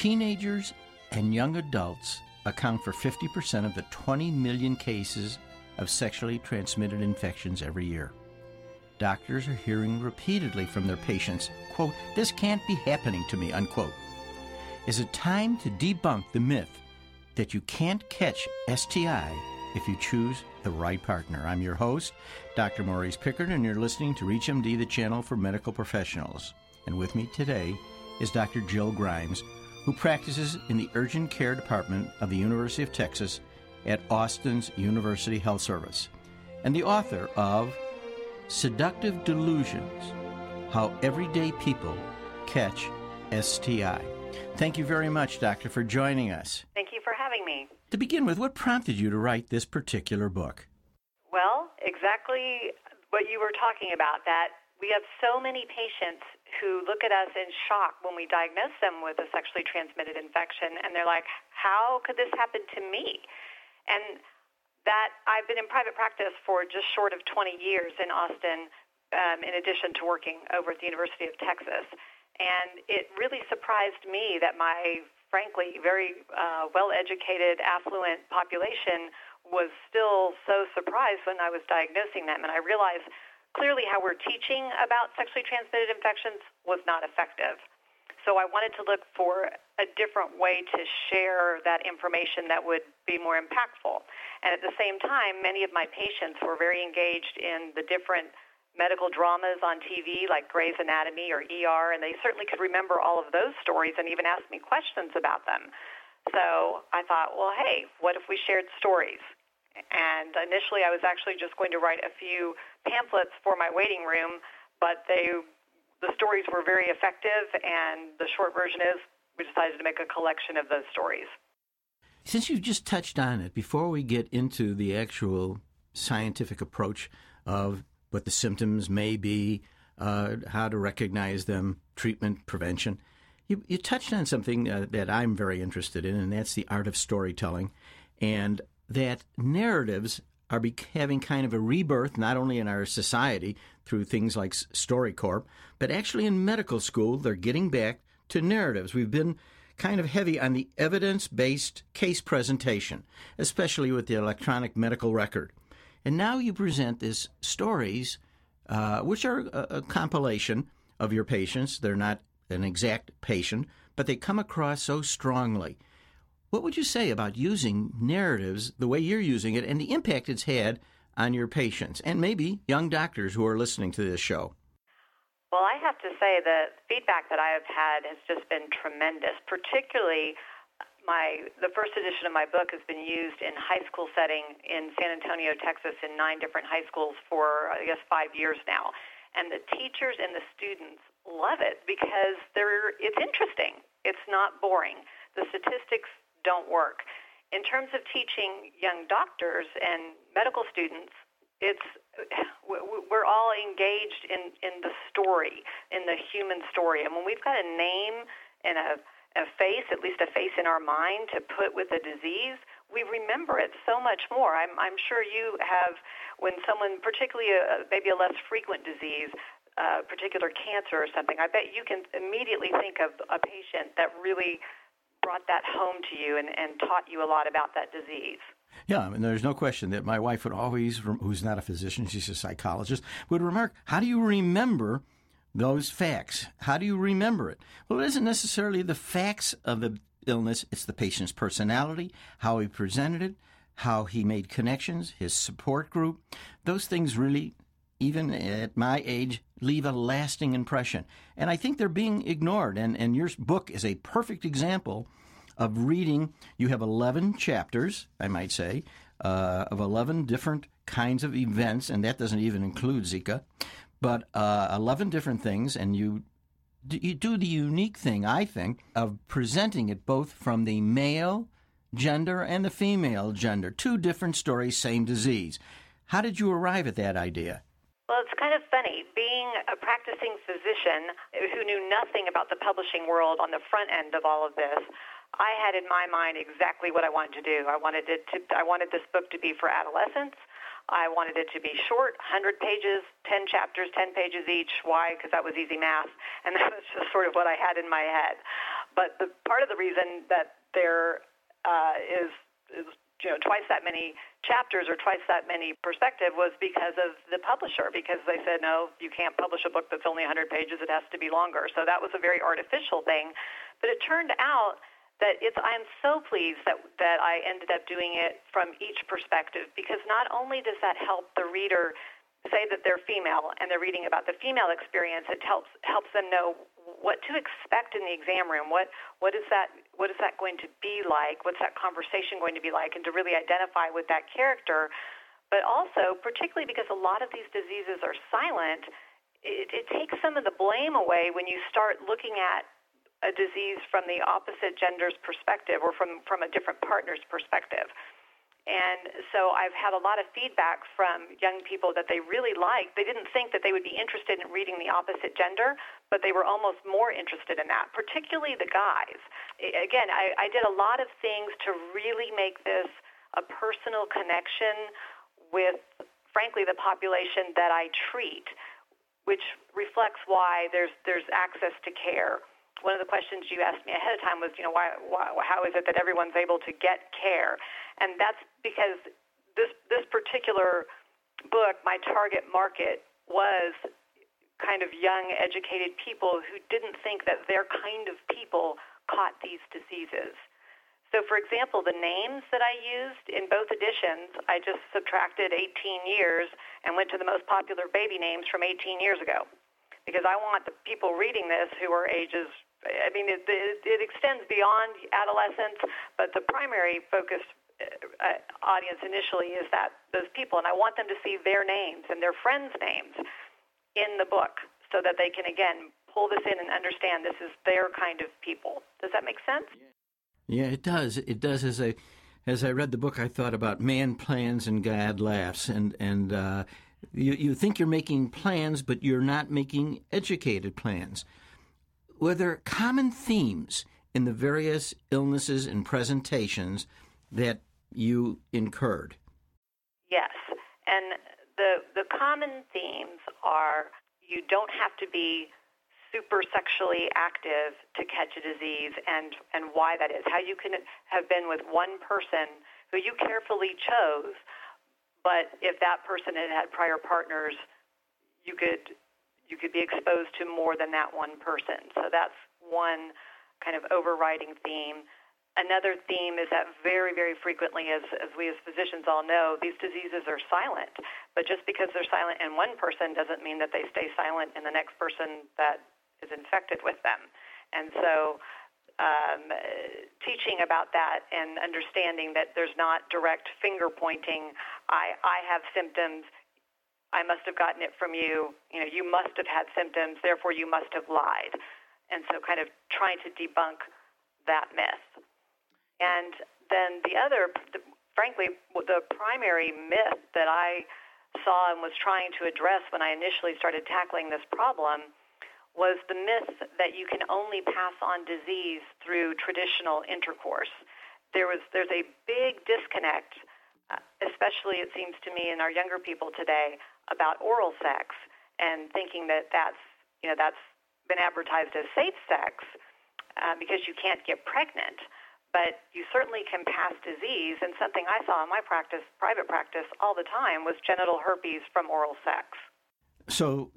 Teenagers and young adults account for 50% of the 20 million cases of sexually transmitted infections every year. Doctors are hearing repeatedly from their patients, quote, "This can't be happening to me," unquote. Is it time to debunk the myth that you can't catch STI if you choose the right partner? I'm your host, Dr. Maurice Pickard, and you're listening to ReachMD, the channel for medical professionals. And with me today is Dr. Jill Grimes, who practices in the Urgent Care Department of the University of Texas at Austin's University Health Service, and the author of Seductive Delusions, How Everyday People Catch STI. Thank you very much, Doctor, for joining us. Thank you for having me. To begin with, what prompted you to write this particular book? Well, exactly what you were talking about, that we have so many patients who look at us in shock when we diagnose them with a sexually transmitted infection, and they're like, how could this happen to me? And that I've been in private practice for just short of 20 years in Austin, in addition to working over at the University of Texas. And it really surprised me that my, frankly, very well-educated, affluent population was still so surprised when I was diagnosing them. And I realized clearly how we're teaching about sexually transmitted infections was not effective. So I wanted to look for a different way to share that information that would be more impactful. And at the same time, many of my patients were very engaged in the different medical dramas on TV like Grey's Anatomy or ER, and they certainly could remember all of those stories and even ask me questions about them. So I thought, well, hey, what if we shared stories? And initially I was actually just going to write a few pamphlets for my waiting room, but the stories were very effective, and the short version is we decided to make a collection of those stories. Since you've just touched on it, before we get into the actual scientific approach of what the symptoms may be, how to recognize them, treatment, prevention, you touched on something that I'm very interested in, and that's the art of storytelling, and that narratives are having kind of a rebirth, not only in our society through things like StoryCorps, but actually in medical school, they're getting back to narratives. We've been kind of heavy on the evidence-based case presentation, especially with the electronic medical record. And now you present these stories, which are a compilation of your patients. They're not an exact patient, but they come across so strongly. What would you say about using narratives the way you're using it and the impact it's had on your patients and maybe young doctors who are listening to this show? Well, I have to say the feedback that I have had has just been tremendous. Particularly, the first edition of my book has been used in high school setting in San Antonio, Texas, in 9 different high schools for, 5 years now. And the teachers and the students love it because it's interesting. It's not boring. The statistics don't work. In terms of teaching young doctors and medical students, we're all engaged in the story, in the human story. And when we've got a name and a face, at least a face in our mind to put with a disease, we remember it so much more. I'm sure you have, when someone, particularly maybe a less frequent disease, a particular cancer or something, I bet you can immediately think of a patient that really brought that home to you and taught you a lot about that disease. Yeah, and there's no question that my wife would always, who's not a physician, she's a psychologist, would remark, how do you remember those facts? How do you remember it? Well, it isn't necessarily the facts of the illness. It's the patient's personality, how he presented it, how he made connections, his support group. Those things really, even at my age, leave a lasting impression. And I think they're being ignored. And your book is a perfect example of reading. You have 11 chapters, I might say, of 11 different kinds of events, and that doesn't even include Zika, but 11 different things. And you do the unique thing, I think, of presenting it both from the male gender and the female gender. 2 different stories, same disease. How did you arrive at that idea? Well, it's kind of funny. Being a practicing physician who knew nothing about the publishing world on the front end of all of this, I had in my mind exactly what I wanted to do. I wanted this book to be for adolescents. I wanted it to be short, 100 pages, 10 chapters, 10 pages each. Why? Because that was easy math, and that was just sort of what I had in my head. But the part of the reason that there is twice that many chapters or twice that many perspective was because of the publisher, because they said, no, you can't publish a book that's only 100 pages. It has to be longer. So that was a very artificial thing. But it turned out that I'm so pleased that I ended up doing it from each perspective, because not only does that help the reader say that they're female and they're reading about the female experience, it helps them know what to expect in the exam room. What is that going to be like? What's that conversation going to be like? And to really identify with that character. But also, particularly because a lot of these diseases are silent, it takes some of the blame away when you start looking at a disease from the opposite gender's perspective or from a different partner's perspective. And so I've had a lot of feedback from young people that they really liked. They didn't think that they would be interested in reading the opposite gender, but they were almost more interested in that, particularly the guys. Again, I did a lot of things to really make this a personal connection with, frankly, the population that I treat, which reflects why there's access to care. One of the questions you asked me ahead of time was, why, how is it that everyone's able to get care? And that's because this particular book, my target market was kind of young, educated people who didn't think that their kind of people caught these diseases. So, for example, the names that I used in both editions, I just subtracted 18 years and went to the most popular baby names from 18 years ago, because I want the people reading this who are ages, I mean, it extends beyond adolescence, but the primary focus audience initially is that those people, and I want them to see their names and their friends' names in the book so that they can, again, pull this in and understand this is their kind of people. Does that make sense? Yeah, it does. It does. As I read the book, I thought about man plans and God laughs, and you think you're making plans, but you're not making educated plans. Were there common themes in the various illnesses and presentations that you incurred? Yes, and the common themes are you don't have to be super sexually active to catch a disease, and why that is, how you can have been with one person who you carefully chose, but if that person had prior partners, you could be exposed to more than that one person. So that's one kind of overriding theme. Another theme is that very, very frequently, as we as physicians all know, these diseases are silent. But just because they're silent in one person doesn't mean that they stay silent in the next person that is infected with them. And so teaching about that and understanding that there's not direct finger-pointing, I have symptoms, I must have gotten it from you, you must have had symptoms, therefore you must have lied. And so kind of trying to debunk that myth. And then frankly, the primary myth that I saw and was trying to address when I initially started tackling this problem was the myth that you can only pass on disease through traditional intercourse. There's a big disconnect, especially it seems to me in our younger people today, about oral sex and thinking that that's been advertised as safe sex because you can't get pregnant. But you certainly can pass disease, and something I saw in my practice, private practice, all the time was genital herpes from oral sex. So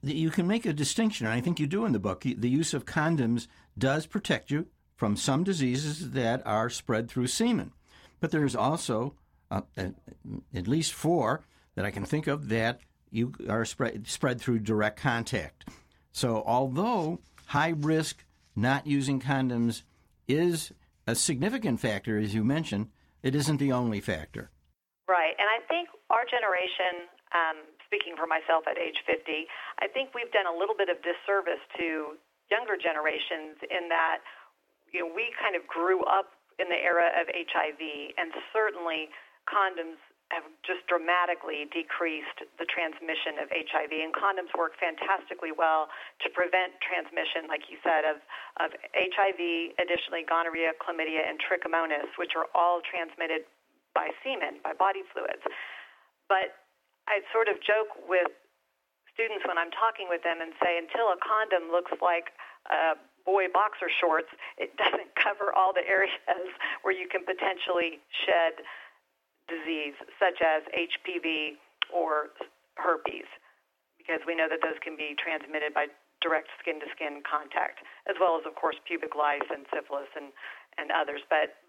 you can make a distinction, and I think you do in the book. The use of condoms does protect you from some diseases that are spread through semen. But there's also at least four that I can think of that you are spread through direct contact. So although high risk not using condoms is a significant factor, as you mentioned, it isn't the only factor. Right. And I think our generation, speaking for myself at age 50, I think we've done a little bit of disservice to younger generations in that we kind of grew up in the era of HIV, and certainly condoms have just dramatically decreased the transmission of HIV, and condoms work fantastically well to prevent transmission, like you said, of HIV, additionally gonorrhea, chlamydia, and trichomoniasis, which are all transmitted by semen, by body fluids. But I sort of joke with students when I'm talking with them and say, until a condom looks like a boy boxer shorts, it doesn't cover all the areas where you can potentially shed disease, such as HPV or herpes, because we know that those can be transmitted by direct skin-to-skin contact, as well as, of course, pubic lice and syphilis and others. But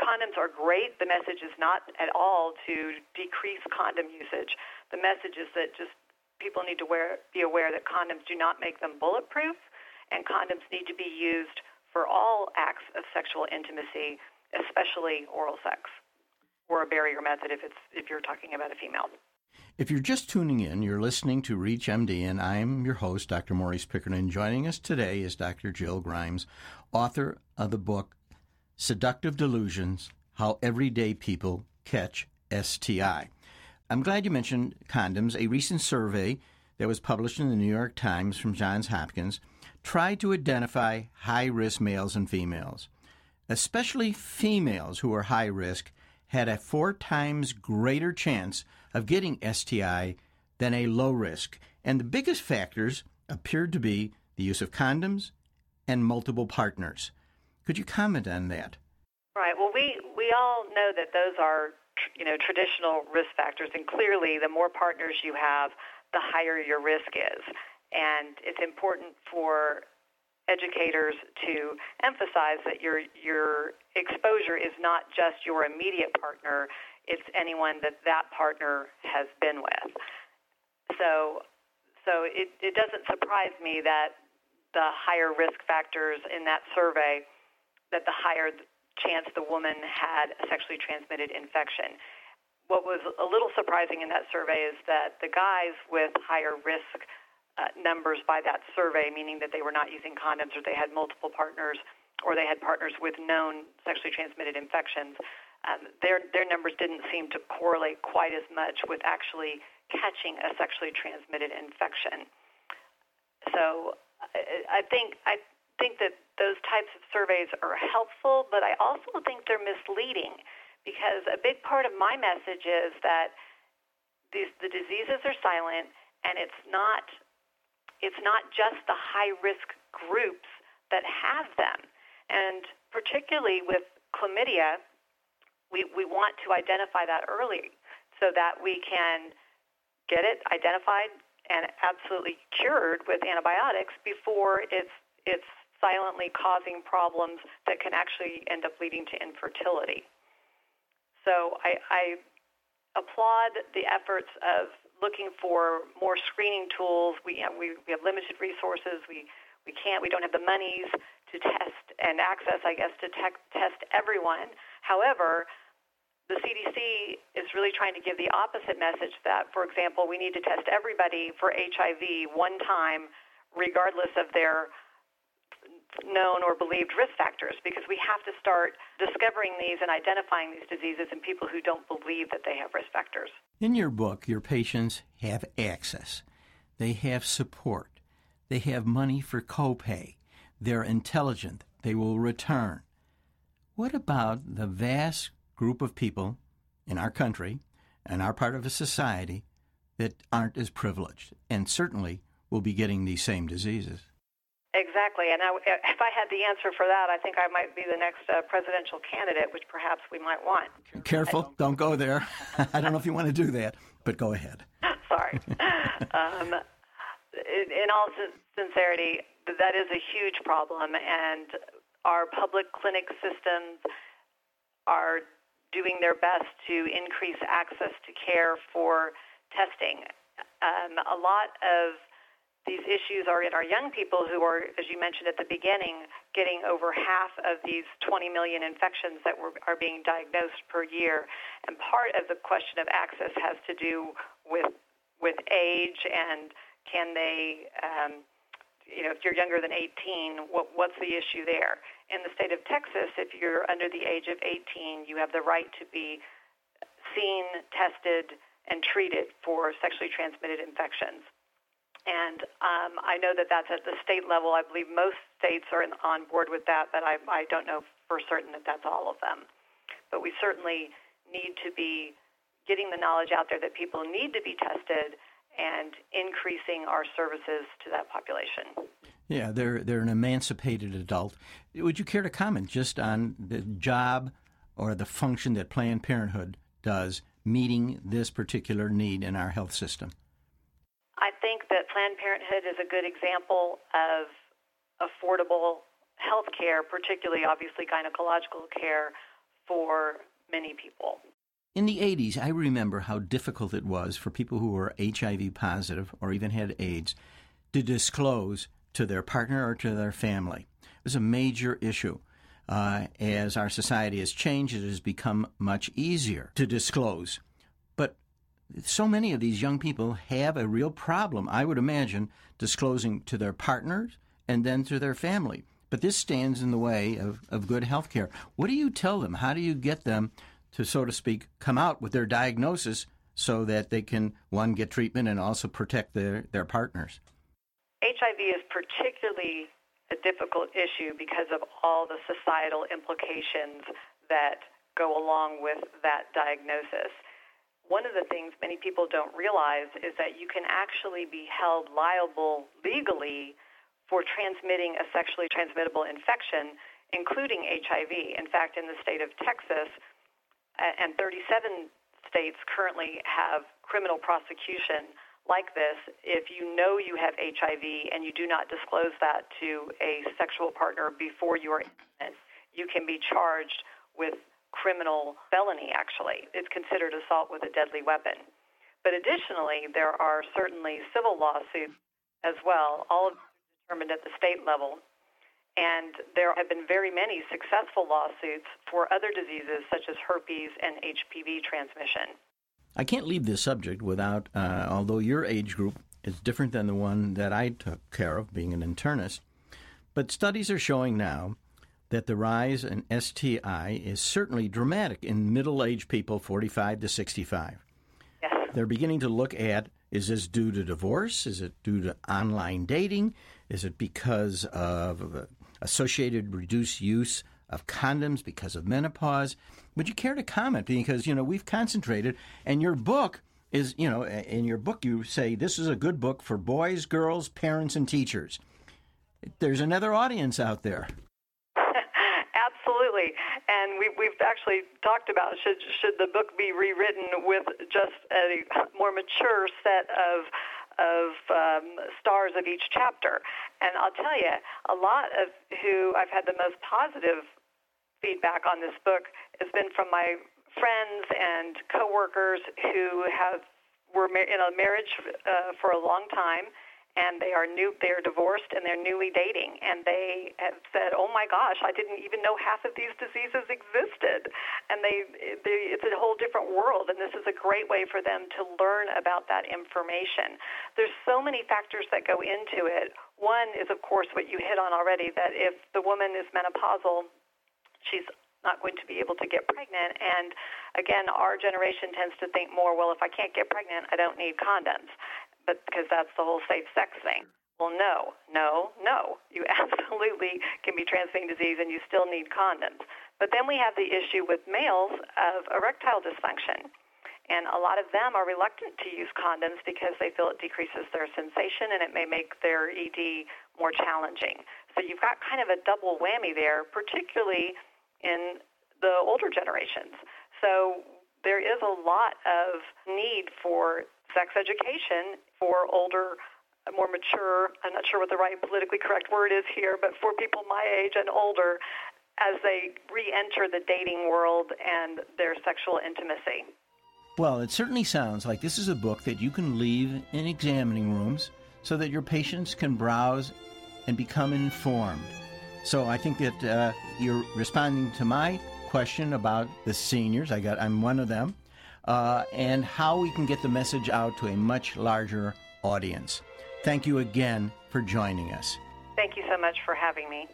condoms are great. The message is not at all to decrease condom usage. The message is that just people need to be aware that condoms do not make them bulletproof, and condoms need to be used for all acts of sexual intimacy, especially oral sex, or a barrier method if you're talking about a female. If you're just tuning in, you're listening to ReachMD, and I'm your host, Dr. Maurice Pickard, and joining us today is Dr. Jill Grimes, author of the book Seductive Delusions, How Everyday People Catch STI. I'm glad you mentioned condoms. A recent survey that was published in the New York Times from Johns Hopkins tried to identify high-risk males and females. Especially females who are high risk had a 4 times greater chance of getting STI than a low risk. And the biggest factors appeared to be the use of condoms and multiple partners. Could you comment on that? Right. Well, we all know that those are, traditional risk factors. And clearly, the more partners you have, the higher your risk is. And it's important for educators to emphasize that your exposure is not just your immediate partner, it's anyone that partner has been with. So it doesn't surprise me that the higher risk factors in that survey, that the higher chance the woman had a sexually transmitted infection. What was a little surprising in that survey is that the guys with higher risk numbers by that survey, meaning that they were not using condoms or they had multiple partners or they had partners with known sexually transmitted infections, their numbers didn't seem to correlate quite as much with actually catching a sexually transmitted infection. So I think that those types of surveys are helpful, but I also think they're misleading, because a big part of my message is that the diseases are silent, and it's not just the high-risk groups that have them. And particularly with chlamydia, we want to identify that early so that we can get it identified and absolutely cured with antibiotics before it's silently causing problems that can actually end up leading to infertility. So I applaud the efforts of looking for more screening tools. We have limited resources. We don't have the monies to test and access, I guess, to test everyone. However, the CDC is really trying to give the opposite message that, for example, we need to test everybody for HIV one time, regardless of their known or believed risk factors, because we have to start discovering these and identifying these diseases in people who don't believe that they have risk factors. In your book, your patients have access. They have support. They have money for copay. They're intelligent. They will return. What about the vast group of people in our country and our part of a society that aren't as privileged and certainly will be getting these same diseases? Exactly, and if I had the answer for that, I think I might be the next presidential candidate, which perhaps we might want. Careful, don't go there. I don't know if you want to do that, but go ahead. Sorry. In all sincerity, that is a huge problem, and our public clinic systems are doing their best to increase access to care for testing. A lot of these issues are in our young people who are, as you mentioned at the beginning, getting over half of these 20 million infections that are being diagnosed per year. And part of the question of access has to do with age and can they, if you're younger than 18, what's the issue there? In the state of Texas, if you're under the age of 18, you have the right to be seen, tested, and treated for sexually transmitted infections. And I know that that's at the state level. I believe most states are on board with that, but I don't know for certain that that's all of them. But we certainly need to be getting the knowledge out there that people need to be tested and increasing our services to that population. Yeah, they're an emancipated adult. Would you care to comment just on the job or the function that Planned Parenthood does meeting this particular need in our health system? I think that Planned Parenthood is a good example of affordable health care, particularly, obviously, gynecological care for many people. In the 80s, I remember how difficult it was for people who were HIV positive or even had AIDS to disclose to their partner or to their family. It was a major issue. As our society has changed, it has become much easier to disclose. But so many of these young people have a real problem, I would imagine, disclosing to their partners and then to their family. But this stands in the way of good health care. What do you tell them? How do you get them to, so to speak, come out with their diagnosis so that they can, one, get treatment and also protect their partners? HIV is particularly a difficult issue because of all the societal implications that go along with that diagnosis. One of the things many people don't realize is that you can actually be held liable legally for transmitting a sexually transmittable infection, including HIV. In fact, in the state of Texas, and 37 states currently have criminal prosecution like this, if you know you have HIV and you do not disclose that to a sexual partner before you are intimate, you can be charged with criminal felony, actually. It's considered assault with a deadly weapon. But additionally, there are certainly civil lawsuits as well, all of them determined at the state level. And there have been very many successful lawsuits for other diseases such as herpes and HPV transmission. I can't leave this subject without, although your age group is different than the one that I took care of, being an internist, but studies are showing now that the rise in STI is certainly dramatic in middle-aged people, 45 to 65. Yes. They're beginning to look at, is this due to divorce? Is it due to online dating? Is it because of associated reduced use of condoms because of menopause? Would you care to comment? Because, you know, we've concentrated, and your book is, you know, in your book you say this is a good book for boys, girls, parents, and teachers. There's another audience out there. Absolutely. And we've actually talked about should the book be rewritten with just a more mature set of stars of each chapter. And I'll tell you, a lot of who I've had the most positive feedback on this book has been from my friends and coworkers who were in a marriage for a long time, and they're divorced, and they're newly dating, and they have said, "Oh my gosh, I didn't even know half of these diseases existed," and it's a whole different world, and this is a great way for them to learn about that information. There's so many factors that go into it. One is, of course, what you hit on already, that if the woman is menopausal, she's not going to be able to get pregnant, and again, our generation tends to think more, well, if I can't get pregnant, I don't need condoms. But because that's the whole safe sex thing. Well, no. You absolutely can be transmitting disease and you still need condoms. But then we have the issue with males of erectile dysfunction. And a lot of them are reluctant to use condoms because they feel it decreases their sensation and it may make their ED more challenging. So you've got kind of a double whammy there, particularly in the older generations. So there is a lot of need for sex education for older, more mature, I'm not sure what the right politically correct word is here, but for people my age and older as they re-enter the dating world and their sexual intimacy. Well, it certainly sounds like this is a book that you can leave in examining rooms so that your patients can browse and become informed. So I think that you're responding to my question about the seniors. I'm one of them. And how we can get the message out to a much larger audience. Thank you again for joining us. Thank you so much for having me.